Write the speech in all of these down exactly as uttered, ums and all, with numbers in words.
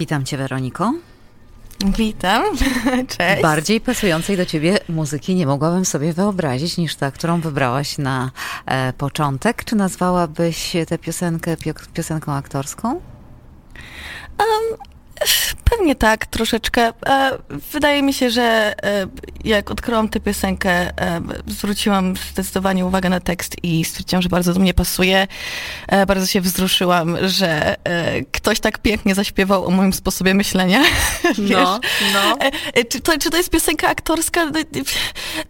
Witam Cię, Weroniko. Witam, cześć. Bardziej pasującej do Ciebie muzyki nie mogłabym sobie wyobrazić niż ta, którą wybrałaś na e, początek. Czy nazwałabyś tę piosenkę pio- piosenką aktorską? Um, pewnie tak, troszeczkę. E, wydaje mi się, że e, jak odkryłam tę piosenkę, e, zwróciłam zdecydowanie uwagę na tekst i stwierdziłam, że bardzo do mnie pasuje. E, bardzo się wzruszyłam, że e, ktoś tak pięknie zaśpiewał o moim sposobie myślenia. No, no. E, czy, to, czy to jest piosenka aktorska?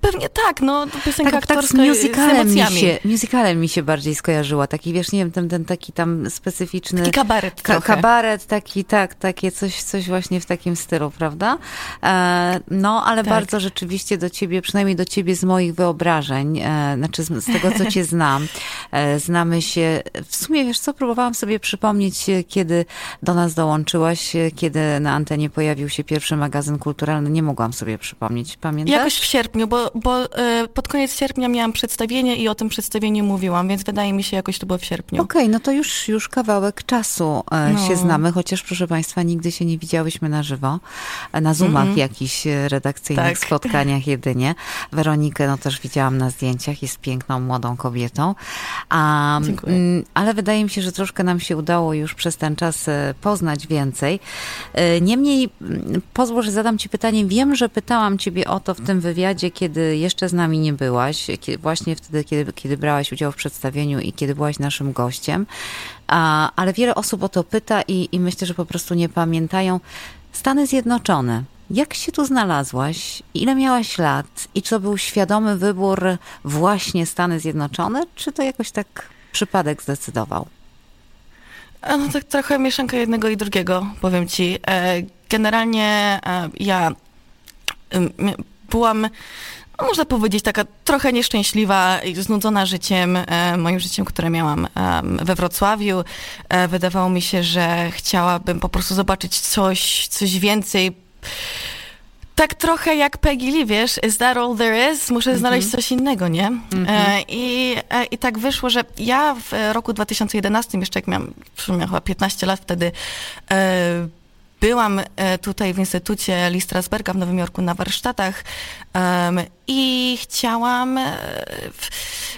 Pewnie tak, no. Piosenka tak, aktorska tak, z, z emocjami. Mi się, musicalem mi się bardziej skojarzyła. Taki, wiesz, nie wiem, ten, ten taki tam specyficzny... Taki kabaret ka- Kabaret, taki, tak, takie coś, coś właśnie w takim stylu, prawda? E, no, ale tak. Bardzo rzeczywiście do ciebie, przynajmniej do ciebie z moich wyobrażeń, e, znaczy z, z tego, co cię znam. E, znamy się, w sumie, wiesz co, próbowałam sobie przypomnieć, kiedy do nas dołączyłaś, kiedy na antenie pojawił się pierwszy magazyn kulturalny, nie mogłam sobie przypomnieć, pamiętasz? Jakoś w sierpniu, bo, bo e, pod koniec sierpnia miałam przedstawienie i o tym przedstawieniu mówiłam, więc wydaje mi się, jakoś to było w sierpniu. Okej, okay, no to już, już kawałek czasu e, no. się znamy, chociaż, proszę państwa, nigdy się nie widziałyśmy na żywo, na Zoomach mm-hmm. jakichś redakcyjnych tak. spotkań. Jedynie. Weronikę no też widziałam na zdjęciach, jest piękną, młodą kobietą. A, m, ale wydaje mi się, że troszkę nam się udało już przez ten czas poznać więcej. Niemniej pozwól, że zadam ci pytanie. Wiem, że pytałam ciebie o to w tym wywiadzie, kiedy jeszcze z nami nie byłaś, kiedy, właśnie wtedy, kiedy, kiedy brałaś udział w przedstawieniu i kiedy byłaś naszym gościem. A, ale wiele osób o to pyta i, i myślę, że po prostu nie pamiętają. Stany Zjednoczone. Jak się tu znalazłaś? Ile miałaś lat? I czy to był świadomy wybór właśnie Stany Zjednoczone? Czy to jakoś tak przypadek zdecydował? No tak trochę mieszanka jednego i drugiego, powiem ci. Generalnie ja byłam... Można powiedzieć, taka trochę nieszczęśliwa i znudzona życiem, moim życiem, które miałam we Wrocławiu. Wydawało mi się, że chciałabym po prostu zobaczyć coś, coś więcej. Tak trochę jak Peggy Lee, wiesz, is that all there is? Muszę mm-hmm. znaleźć coś innego, nie? Mm-hmm. I, I tak wyszło, że ja w roku dwa tysiące jedenastym, jeszcze jak miałam, miałam chyba piętnaście lat wtedy, byłam tutaj w Instytucie Lee Strasberga w Nowym Jorku na warsztatach um, i chciałam w,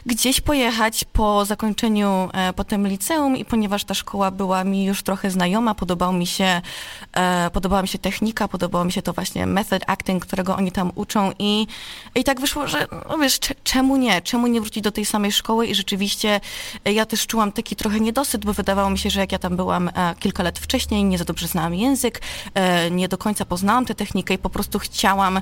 gdzieś pojechać po zakończeniu e, potem liceum i ponieważ ta szkoła była mi już trochę znajoma, podobał mi się, e, podobała mi się technika, podobało mi się to właśnie method acting, którego oni tam uczą i, i tak wyszło, że no wiesz, c- czemu nie? Czemu nie wrócić do tej samej szkoły i rzeczywiście e, ja też czułam taki trochę niedosyt, bo wydawało mi się, że jak ja tam byłam e, kilka lat wcześniej, nie za dobrze znałam język, nie do końca poznałam tę technikę i po prostu chciałam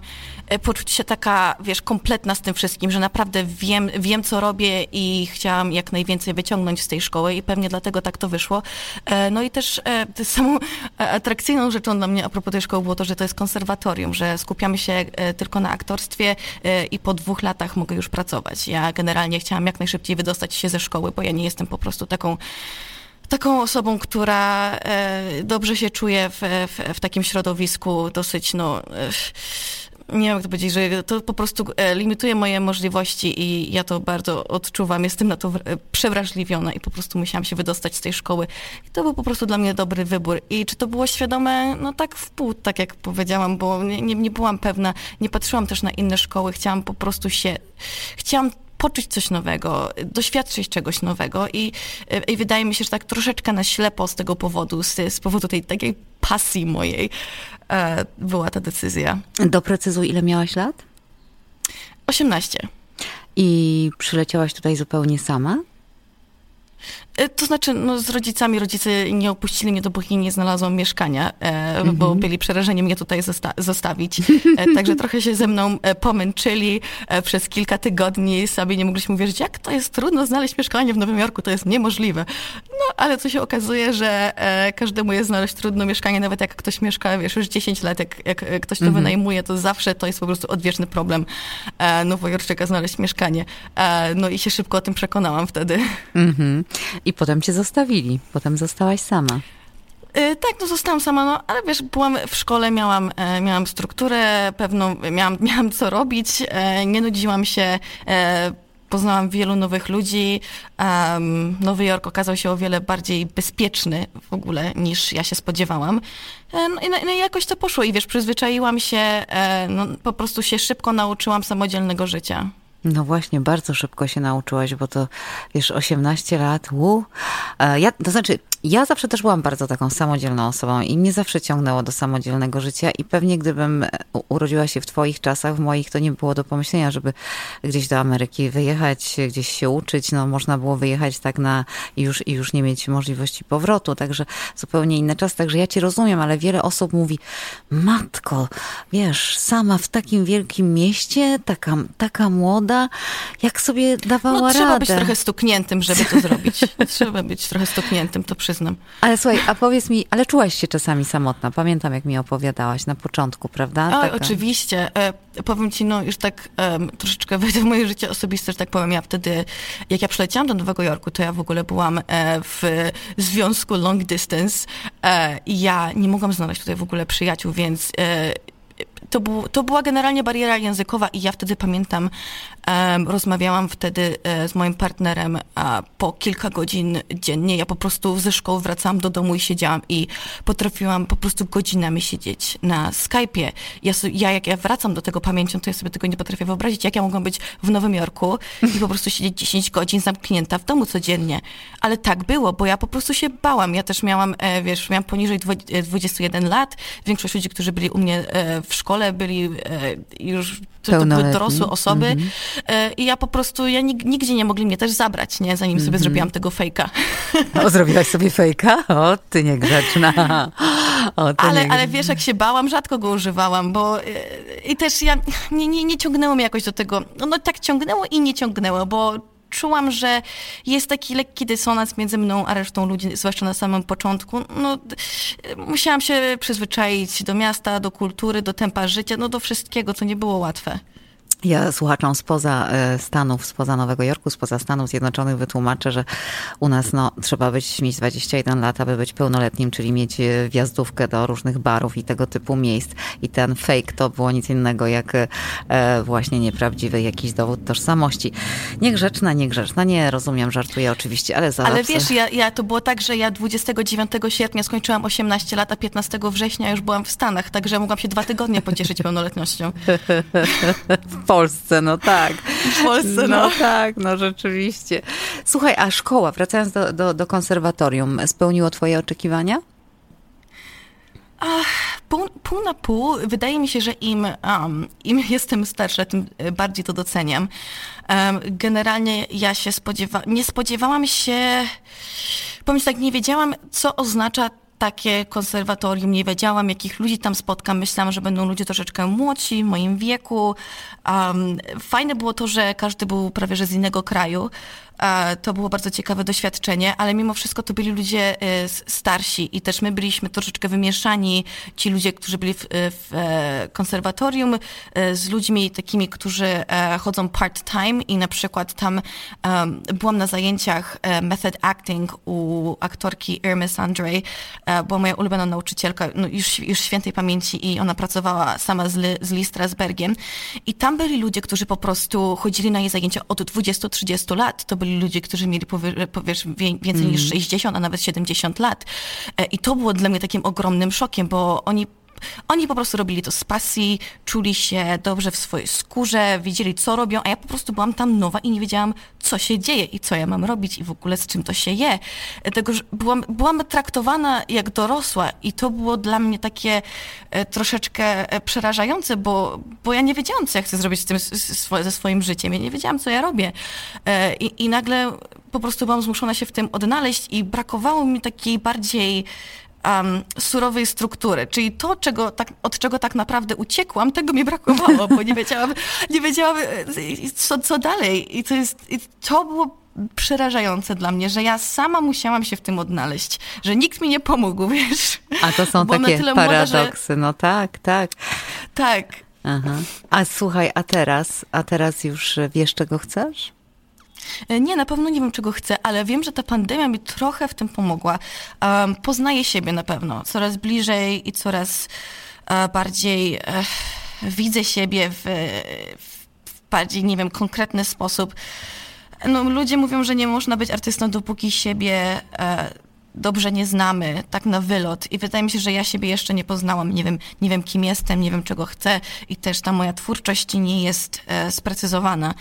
poczuć się taka, wiesz, kompletna z tym wszystkim, że naprawdę wiem, wiem co robię i chciałam jak najwięcej wyciągnąć z tej szkoły i pewnie dlatego tak to wyszło. No i też samą atrakcyjną rzeczą dla mnie a propos tej szkoły było to, że to jest konserwatorium, że skupiamy się tylko na aktorstwie i po dwóch latach mogę już pracować. Ja generalnie chciałam jak najszybciej wydostać się ze szkoły, bo ja nie jestem po prostu taką Taką osobą, która e, dobrze się czuje w, w, w takim środowisku dosyć, no, e, nie wiem jak to powiedzieć, że to po prostu e, limituje moje możliwości i ja to bardzo odczuwam, jestem na to w, e, przewrażliwiona i po prostu musiałam się wydostać z tej szkoły. I to był po prostu dla mnie dobry wybór. I czy to było świadome? No tak w pół, tak jak powiedziałam, bo nie, nie, nie byłam pewna, nie patrzyłam też na inne szkoły, chciałam po prostu się, chciałam poczuć coś nowego, doświadczyć czegoś nowego i, i wydaje mi się, że tak troszeczkę na ślepo z tego powodu, z, z powodu tej takiej pasji mojej e, była ta decyzja. Doprecyzuj, ile miałaś lat? osiemnaście. I przyleciałaś tutaj zupełnie sama? To znaczy, no, z rodzicami, rodzice nie opuścili mnie, dopóki nie znalazłam mieszkania, e, mm-hmm. bo byli przerażeni mnie tutaj zosta- zostawić. E, także trochę się ze mną e, pomęczyli e, przez kilka tygodni. Sami nie mogliśmy uwierzyć, jak to jest trudno znaleźć mieszkanie w Nowym Jorku, to jest niemożliwe. No, ale co się okazuje, że e, każdemu jest znaleźć trudno mieszkanie, nawet jak ktoś mieszka, wiesz, już dziesięć lat, jak, jak ktoś to mm-hmm. wynajmuje, to zawsze to jest po prostu odwieczny problem e, nowojorczyka znaleźć mieszkanie. E, no i się szybko o tym przekonałam wtedy. Mhm. I potem cię zostawili, potem zostałaś sama. Yy, tak, no zostałam sama, no ale wiesz, byłam w szkole, miałam, e, miałam strukturę pewną, miałam, miałam co robić, e, nie nudziłam się, e, poznałam wielu nowych ludzi. Um, Nowy Jork okazał się o wiele bardziej bezpieczny w ogóle niż ja się spodziewałam. No i, no i jakoś to poszło i wiesz, przyzwyczaiłam się, no, po prostu się szybko nauczyłam samodzielnego życia. No właśnie, bardzo szybko się nauczyłaś, bo to, wiesz, osiemnaście lat, uu. Ja, to znaczy, ja zawsze też byłam bardzo taką samodzielną osobą i mnie zawsze ciągnęło do samodzielnego życia i pewnie gdybym urodziła się w twoich czasach, w moich, to nie było do pomyślenia, żeby gdzieś do Ameryki wyjechać, gdzieś się uczyć, no można było wyjechać tak na i już, i już nie mieć możliwości powrotu, także zupełnie inny czas, także ja cię rozumiem, ale wiele osób mówi, matko, wiesz, sama w takim wielkim mieście, taka, taka młoda, jak sobie dawała no, trzeba radę. Trzeba być trochę stukniętym, żeby to zrobić. Trzeba być trochę stukniętym, to przyznam. Ale słuchaj, a powiedz mi, ale czułaś się czasami samotna? Pamiętam, jak mi opowiadałaś na początku, prawda? Taka... Oj, oczywiście. E, powiem ci, no już tak um, troszeczkę wejdę w moje życie osobiste, że tak powiem. Ja wtedy, jak ja przyleciałam do Nowego Jorku, to ja w ogóle byłam e, w związku long distance e, i ja nie mogłam znaleźć tutaj w ogóle przyjaciół, więc... E, To, był, to była generalnie bariera językowa i ja wtedy pamiętam, um, rozmawiałam wtedy e, z moim partnerem a, po kilka godzin dziennie. Ja po prostu ze szkoły wracałam do domu i siedziałam i potrafiłam po prostu godzinami siedzieć na Skype'ie. Ja, ja jak ja wracam do tego pamięcią, to ja sobie tego nie potrafię wyobrazić, jak ja mogłam być w Nowym Jorku i po prostu siedzieć dziesięć godzin zamknięta w domu codziennie. Ale tak było, bo ja po prostu się bałam. Ja też miałam, e, wiesz, miałam poniżej dwudziestu jeden lat. Większość ludzi, którzy byli u mnie e, w szkole, byli e, już to, to były dorosłe osoby mm-hmm. e, i ja po prostu, ja nig- nigdzie nie mogli mnie też zabrać, nie? Zanim mm-hmm. sobie zrobiłam tego fejka. O, zrobiłaś sobie fejka? O, ty niegrzeczna. O, ty ale, niegrzeczna. Ale wiesz, jak się bałam, rzadko go używałam, bo e, i też ja, nie, nie, nie ciągnęło mnie jakoś do tego, no, no tak ciągnęło i nie ciągnęło, bo czułam, że jest taki lekki dysonans między mną a resztą ludzi, zwłaszcza na samym początku. No, musiałam się przyzwyczaić do miasta, do kultury, do tempa życia, no do wszystkiego, co nie było łatwe. Ja słuchaczom spoza Stanów, spoza Nowego Jorku, spoza Stanów Zjednoczonych wytłumaczę, że u nas no, trzeba być, mieć dwadzieścia jeden lat, aby być pełnoletnim, czyli mieć wjazdówkę do różnych barów i tego typu miejsc. I ten fake to było nic innego jak e, właśnie nieprawdziwy jakiś dowód tożsamości. Niegrzeczna, niegrzeczna, nie rozumiem, żartuję oczywiście, ale za. Ale wiesz, ja, ja to było tak, że ja dwudziestego dziewiątego sierpnia skończyłam osiemnaście lat, a piętnastego września już byłam w Stanach, także mogłam się dwa tygodnie pocieszyć pełnoletnością. W Polsce, no tak. W Polsce, no. no tak, no rzeczywiście. Słuchaj, a szkoła, wracając do, do, do konserwatorium, spełniło twoje oczekiwania? Ach, pół, pół na pół. Wydaje mi się, że im, um, im jestem starsza, tym bardziej to doceniam. Um, generalnie ja się spodziewałam, nie spodziewałam się, powiem tak, nie wiedziałam, co oznacza takie konserwatorium, nie wiedziałam, jakich ludzi tam spotkam. Myślałam, że będą ludzie troszeczkę młodsi, w moim wieku. Um, fajne było to, że każdy był prawie że z innego kraju. To było bardzo ciekawe doświadczenie, ale mimo wszystko to byli ludzie starsi i też my byliśmy troszeczkę wymieszani, ci ludzie, którzy byli w, w konserwatorium, z ludźmi takimi, którzy chodzą part-time i na przykład tam um, byłam na zajęciach method acting u aktorki Irmy Sandray, była moja ulubiona nauczycielka, no już, już świętej pamięci i ona pracowała sama z, Le, z Lee Strasbergiem i tam byli ludzie, którzy po prostu chodzili na jej zajęcia od dwudziestu do trzydziestu lat, to byli ludzie, którzy mieli powie, powiesz, więcej mm. niż sześćdziesiąt, a nawet siedemdziesiąt lat. I to było dla mnie takim ogromnym szokiem, bo oni, oni po prostu robili to z pasji, czuli się dobrze w swojej skórze, wiedzieli, co robią, a ja po prostu byłam tam nowa i nie wiedziałam, co się dzieje i co ja mam robić i w ogóle z czym to się je. Dlatego, że byłam, byłam traktowana jak dorosła i to było dla mnie takie e, troszeczkę e, przerażające, bo, bo ja nie wiedziałam, co ja chcę zrobić z tym, z, z, ze swoim życiem. Ja nie wiedziałam, co ja robię. E, i, I nagle po prostu byłam zmuszona się w tym odnaleźć i brakowało mi takiej bardziej Um, surowej struktury, czyli to, czego tak, od czego tak naprawdę uciekłam, tego mi brakowało, bo nie wiedziałam, nie wiedziałam co, co dalej. I to, jest, i to było przerażające dla mnie, że ja sama musiałam się w tym odnaleźć, że nikt mi nie pomógł, wiesz. A to są byłam takie paradoksy, młoda, że... no tak, tak. Tak. Aha. A słuchaj, a teraz, a teraz już wiesz, czego chcesz? Nie, na pewno nie wiem, czego chcę, ale wiem, że ta pandemia mi trochę w tym pomogła. Um, poznaję siebie na pewno. Coraz bliżej i coraz uh, bardziej uh, widzę siebie w, w bardziej, nie wiem, konkretny sposób. No, ludzie mówią, że nie można być artystą, dopóki siebie e, dobrze nie znamy, tak na wylot. I wydaje mi się, że ja siebie jeszcze nie poznałam. Nie wiem, nie wiem kim jestem, nie wiem, czego chcę i też ta moja twórczość nie jest e, sprecyzowana.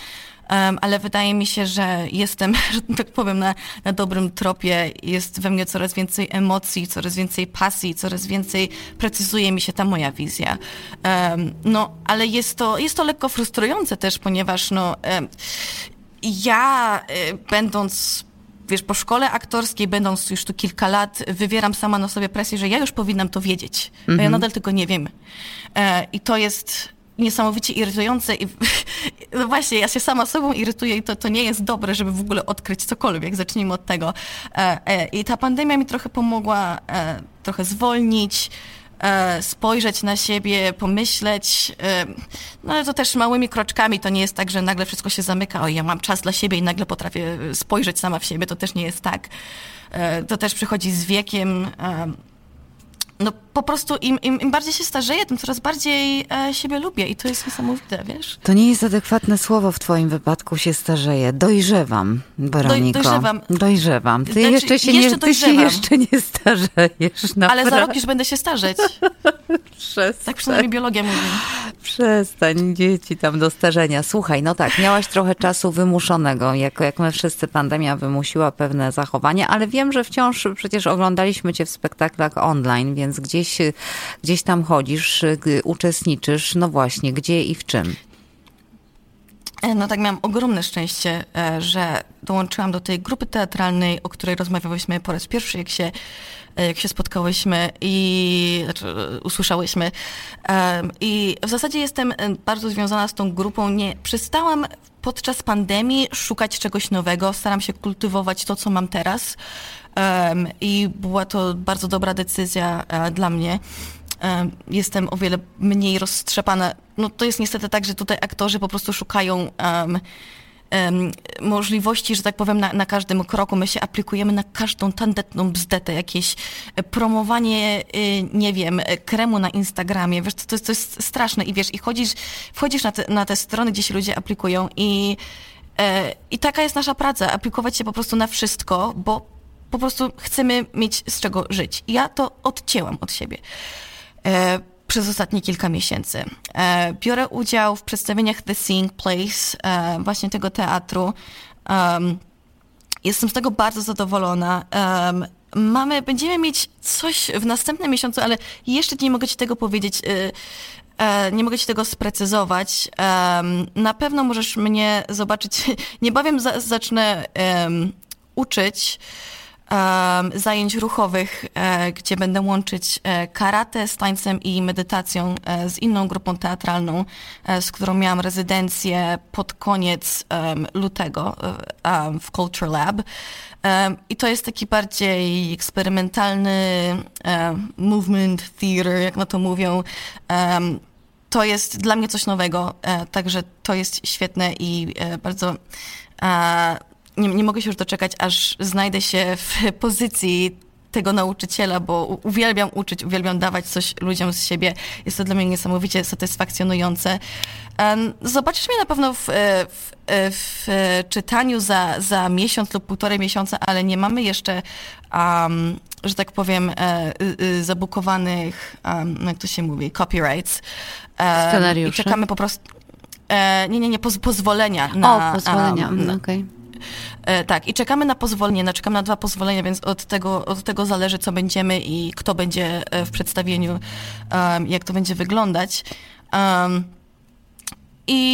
Um, ale wydaje mi się, że jestem, że tak powiem, na, na dobrym tropie. Jest we mnie coraz więcej emocji, coraz więcej pasji, coraz więcej precyzuje mi się ta moja wizja. Um, no, ale jest to, jest to lekko frustrujące też, ponieważ no, um, ja y, będąc wiesz, po szkole aktorskiej, będąc już tu kilka lat, wywieram sama na sobie presję, że ja już powinnam to wiedzieć, mhm. bo ja nadal tego nie wiem. E, I to jest niesamowicie irytujące i no właśnie, ja się sama sobą irytuję i to, to nie jest dobre, żeby w ogóle odkryć cokolwiek, zacznijmy od tego. E, e, I ta pandemia mi trochę pomogła e, trochę zwolnić, e, spojrzeć na siebie, pomyśleć, e, no ale to też małymi kroczkami, to nie jest tak, że nagle wszystko się zamyka, oj, ja mam czas dla siebie i nagle potrafię spojrzeć sama w siebie, to też nie jest tak. E, to też przychodzi z wiekiem. E, No po prostu im, im, im bardziej się starzeję, tym coraz bardziej e, siebie lubię i to jest niesamowite, wiesz? To nie jest adekwatne słowo w twoim wypadku, się starzeję. Dojrzewam, Weroniko. Do, dojrzewam. Dojrzewam. Ty, znaczy, jeszcze się jeszcze nie, ty się jeszcze nie starzejesz. Naprawdę. Ale za rok już będę się starzeć. Przestań. Tak przynajmniej biologia mówi. Przestań, dzieci tam do starzenia. Słuchaj, no tak, miałaś trochę czasu wymuszonego, jako jak my wszyscy pandemia wymusiła pewne zachowanie, ale wiem, że wciąż przecież oglądaliśmy cię w spektaklach online, więc Więc gdzieś, gdzieś tam chodzisz, uczestniczysz, no właśnie, gdzie i w czym? No tak, miałam ogromne szczęście, że dołączyłam do tej grupy teatralnej, o której rozmawiałyśmy po raz pierwszy, jak się, jak się spotkałyśmy i znaczy, usłyszałyśmy. I w zasadzie jestem bardzo związana z tą grupą. Nie przestałam podczas pandemii szukać czegoś nowego. Staram się kultywować to, co mam teraz. Um, i była to bardzo dobra decyzja uh, dla mnie. Um, jestem o wiele mniej roztrzepana. No to jest niestety tak, że tutaj aktorzy po prostu szukają um, um, możliwości, że tak powiem, na, na każdym kroku. My się aplikujemy na każdą tandetną bzdetę, jakieś promowanie, y, nie wiem, kremu na Instagramie. Wiesz, to, to, jest, to jest straszne i wiesz, i chodzisz, wchodzisz na te, na te strony, gdzie się ludzie aplikują i, y, i taka jest nasza praca, aplikować się po prostu na wszystko, bo po prostu chcemy mieć z czego żyć. Ja to odcięłam od siebie e, przez ostatnie kilka miesięcy. E, biorę udział w przedstawieniach The Seeing Place, e, właśnie tego teatru. Um, jestem z tego bardzo zadowolona. Um, mamy, będziemy mieć coś w następnym miesiącu, ale jeszcze nie mogę ci tego powiedzieć. E, Nie mogę ci tego sprecyzować. Na pewno możesz mnie zobaczyć. Niebawem za, zacznę um, uczyć Um, zajęć ruchowych, e, gdzie będę łączyć e, karate z tańcem i medytacją e, z inną grupą teatralną, e, z którą miałam rezydencję pod koniec e, lutego e, w Culture Lab. E, I to jest taki bardziej eksperymentalny e, movement theater, jak na to mówią. E, to jest dla mnie coś nowego, e, także to jest świetne i e, bardzo... E, Nie, nie mogę się już doczekać, aż znajdę się w pozycji tego nauczyciela, bo uwielbiam uczyć, uwielbiam dawać coś ludziom z siebie. Jest to dla mnie niesamowicie satysfakcjonujące. Zobaczysz mnie na pewno w, w, w czytaniu za, za miesiąc lub półtorej miesiąca, ale nie mamy jeszcze, um, że tak powiem, zabukowanych, um, jak to się mówi, copyrights. Um, Scenariuszy. I czekamy po prostu... E, nie, nie, nie, poz, pozwolenia na... O, pozwolenia, um, okej. Okay. Tak, i czekamy na pozwolenie, no, czekamy na dwa pozwolenia, więc od tego, od tego zależy, co będziemy i kto będzie w przedstawieniu, um, jak to będzie wyglądać. Um, I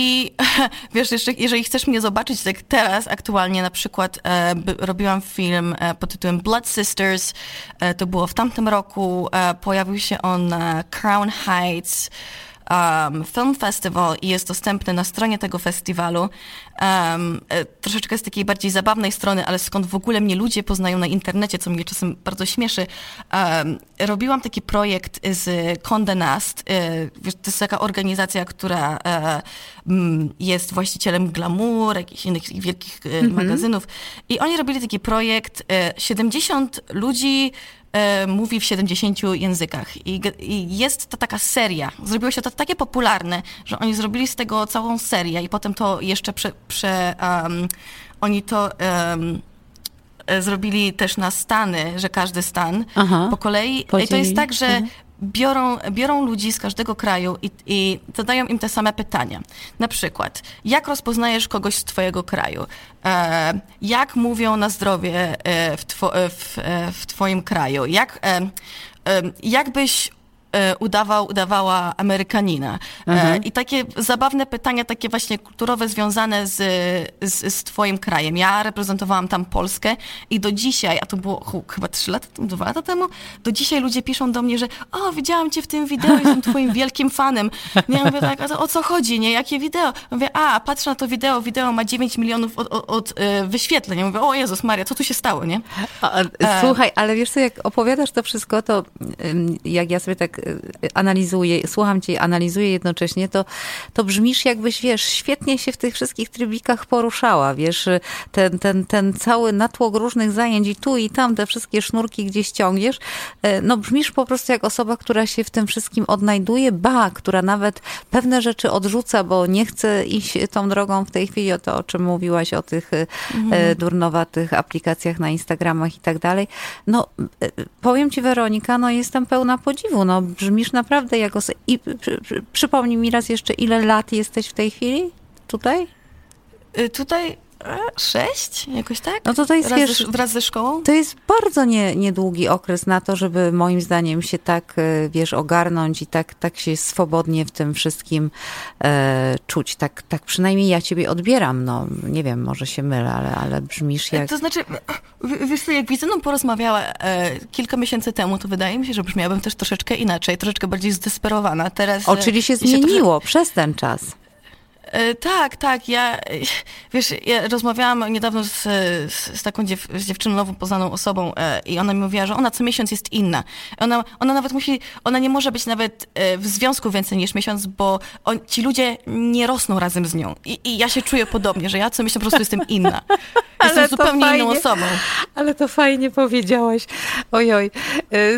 wiesz, jeszcze, jeżeli chcesz mnie zobaczyć, tak teraz aktualnie na przykład e, robiłam film e, pod tytułem Blood Sisters, e, to było w tamtym roku, e, pojawił się on na Crown Heights Um, Film Festival i jest dostępny na stronie tego festiwalu. Um, e, troszeczkę z takiej bardziej zabawnej strony, ale skąd w ogóle mnie ludzie poznają na internecie, co mnie czasem bardzo śmieszy. Um, robiłam taki projekt z Condé Nast. E, wiesz, to jest taka organizacja, która e, m, jest właścicielem Glamour, jakichś innych wielkich e, mm-hmm. magazynów. I oni robili taki projekt, e, siedemdziesiąt ludzi e, mówi w siedemdziesięciu językach. I, I jest to taka seria. Zrobiło się to takie popularne, że oni zrobili z tego całą serię i potem to jeszcze prze... prze um, oni to... Um, zrobili też na stany, że każdy stan Aha, po kolei. Podzieli. I to jest tak, że biorą, biorą ludzi z każdego kraju i, i zadają im te same pytania. Na przykład, jak rozpoznajesz kogoś z twojego kraju? E, jak mówią na zdrowie w, two, w, w twoim kraju? Jak, e, e, jak byś udawał, udawała Amerykanina? Mhm. I takie zabawne pytania, takie właśnie kulturowe, związane z, z, z twoim krajem. Ja reprezentowałam tam Polskę i do dzisiaj, a to było chyba trzy lata temu, dwa lata temu, do dzisiaj ludzie piszą do mnie, że o, widziałam cię w tym wideo, jestem twoim wielkim fanem. I ja mówię tak, a to o co chodzi, nie? Jakie wideo? Mówię, a, patrzę na to wideo, wideo ma dziewięć milionów od, od, od wyświetleń. Ja mówię, o Jezus Maria, co tu się stało, nie? Słuchaj, ale wiesz co, jak opowiadasz to wszystko, to jak ja sobie tak analizuję, słucham cię i analizuję jednocześnie, to, to brzmisz jakbyś, wiesz, świetnie się w tych wszystkich trybikach poruszała, wiesz, ten, ten, ten cały natłok różnych zajęć i tu i tam, te wszystkie sznurki gdzieś ciągniesz, no brzmisz po prostu jak osoba, która się w tym wszystkim odnajduje, ba, która nawet pewne rzeczy odrzuca, bo nie chce iść tą drogą w tej chwili, o to, o czym mówiłaś, o tych mhm. durnowatych aplikacjach na Instagramach i tak dalej. No, powiem ci, Weronika, no jestem pełna podziwu, no brzmisz naprawdę jako... I przypomnij mi raz jeszcze, ile lat jesteś w tej chwili? Tutaj? Tutaj sześć? Jakoś tak? No to to jest, wraz, wiesz, wraz ze szkołą? To jest bardzo nie, niedługi okres na to, żeby moim zdaniem się tak, wiesz, ogarnąć i tak, tak się swobodnie w tym wszystkim e, czuć. Tak, tak przynajmniej ja ciebie odbieram. No, nie wiem, może się mylę, ale, ale brzmisz jak... To znaczy... Wiesz co, jak widzę, no porozmawiała e, kilka miesięcy temu, to wydaje mi się, że brzmiałabym też troszeczkę inaczej, troszeczkę bardziej zdesperowana. Teraz... O, czyli się zmieniło się to... przez ten czas. E, tak, tak. Ja, wiesz, ja rozmawiałam niedawno z, z, z taką dziew, z dziewczyną, nową poznaną osobą e, i ona mi mówiła, że ona co miesiąc jest inna. Ona, ona nawet musi, ona nie może być nawet e, w związku więcej niż miesiąc, bo on, ci ludzie nie rosną razem z nią. I, I ja się czuję podobnie, że ja co miesiąc po prostu jestem inna. Jestem zupełnie fajnie, inną osobą. Ale to fajnie powiedziałaś. Ojoj.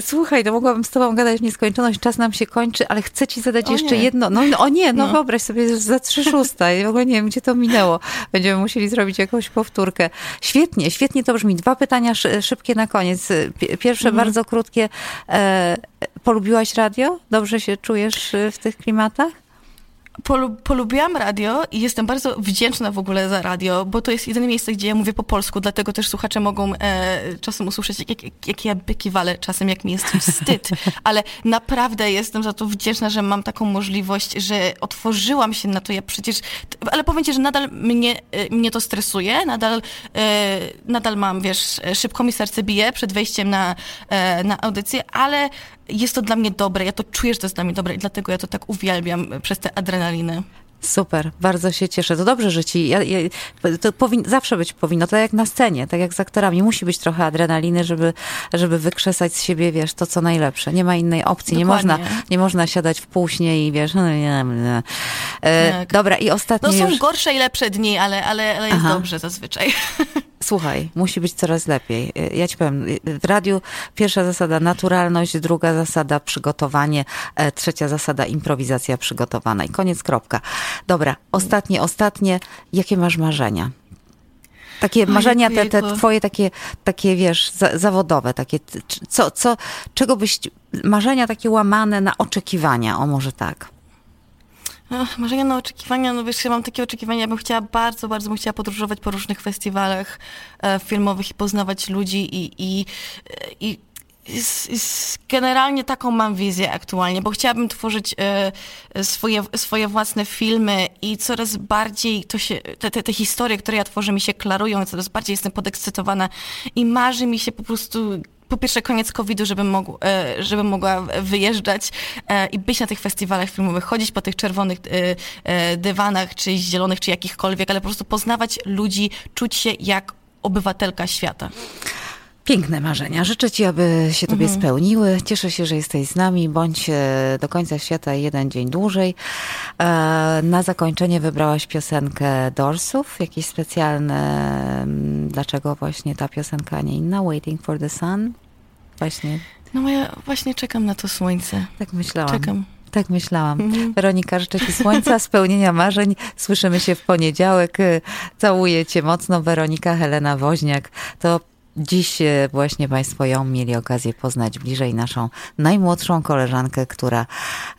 Słuchaj, no mogłabym z tobą gadać w nieskończoność, czas nam się kończy, ale chcę ci zadać o jeszcze nie. jedno. No, no o nie, no, no wyobraź sobie, że za trzy szósta. Ja w ogóle nie wiem, gdzie to minęło. Będziemy musieli zrobić jakąś powtórkę. Świetnie, świetnie to brzmi. Dwa pytania szybkie na koniec. Pierwsze mhm. bardzo krótkie. Polubiłaś radio? Dobrze się czujesz w tych klimatach? Polubiłam radio i jestem bardzo wdzięczna w ogóle za radio, bo to jest jedyne miejsce, gdzie ja mówię po polsku, dlatego też słuchacze mogą e, czasem usłyszeć, jak, jak, jak ja byki walę, czasem jak mi jest wstyd, ale naprawdę jestem za to wdzięczna, że mam taką możliwość, że otworzyłam się na to, ja przecież, ale powiem ci, że nadal mnie, mnie to stresuje, nadal, e, nadal mam, wiesz, szybko mi serce bije przed wejściem na, e, na audycję, ale jest to dla mnie dobre, ja to czuję, że to jest dla mnie dobre i dlatego ja to tak uwielbiam przez tę adrenalinę. Super, bardzo się cieszę. To dobrze, że ci... Ja, ja, to powin, zawsze być powinno, tak jak na scenie, tak jak z aktorami. Musi być trochę adrenaliny, żeby, żeby wykrzesać z siebie, wiesz, to co najlepsze. Nie ma innej opcji. Nie można, nie można siadać w półśnie i wiesz... E, tak. Dobra, i ostatnie no są już... gorsze i lepsze dni, ale, ale, ale jest Aha. dobrze zazwyczaj. Słuchaj, musi być coraz lepiej. Ja ci powiem, w radiu pierwsza zasada naturalność, druga zasada przygotowanie, trzecia zasada improwizacja przygotowana i koniec, kropka. Dobra, ostatnie, ostatnie. Jakie masz marzenia? Takie marzenia, te, te twoje takie, takie wiesz, za, zawodowe, takie, co, co, czego byś, marzenia takie łamane na oczekiwania, o może tak. Ach, marzenia na oczekiwania, no wiesz, ja mam takie oczekiwania, ja bym chciała bardzo, bardzo bym chciała podróżować po różnych festiwalach e, filmowych i poznawać ludzi i, i, i, i, z, i z, generalnie taką mam wizję aktualnie, bo chciałabym tworzyć e, swoje, swoje własne filmy i coraz bardziej to się, te, te, te historie, które ja tworzę, mi się klarują, coraz bardziej jestem podekscytowana i marzy mi się po prostu... Po pierwsze koniec kowida, żebym, mógł, żebym mogła wyjeżdżać i być na tych festiwalach filmowych, chodzić po tych czerwonych dywanach, czy zielonych, czy jakichkolwiek, ale po prostu poznawać ludzi, czuć się jak obywatelka świata. Piękne marzenia. Życzę ci, aby się tobie mhm. spełniły. Cieszę się, że jesteś z nami. Bądź do końca świata jeden dzień dłużej. Na zakończenie wybrałaś piosenkę Doorsów. Jakieś specjalne... Dlaczego właśnie ta piosenka, a nie inna? Waiting for the Sun? Właśnie. No ja właśnie czekam na to słońce. Tak myślałam. Czekam. Tak myślałam. Mm. Weronika, życzę ci słońca, spełnienia marzeń. Słyszymy się w poniedziałek. Całuję cię mocno. Weronika Helena Woźniak. To dziś właśnie Państwo ją mieli okazję poznać bliżej, naszą najmłodszą koleżankę, która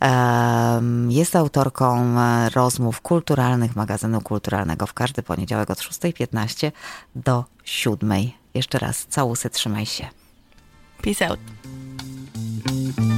um, jest autorką rozmów kulturalnych, magazynu kulturalnego w każdy poniedziałek od szóstej piętnaście do siódmej. Jeszcze raz całusy, trzymaj się. Peace out.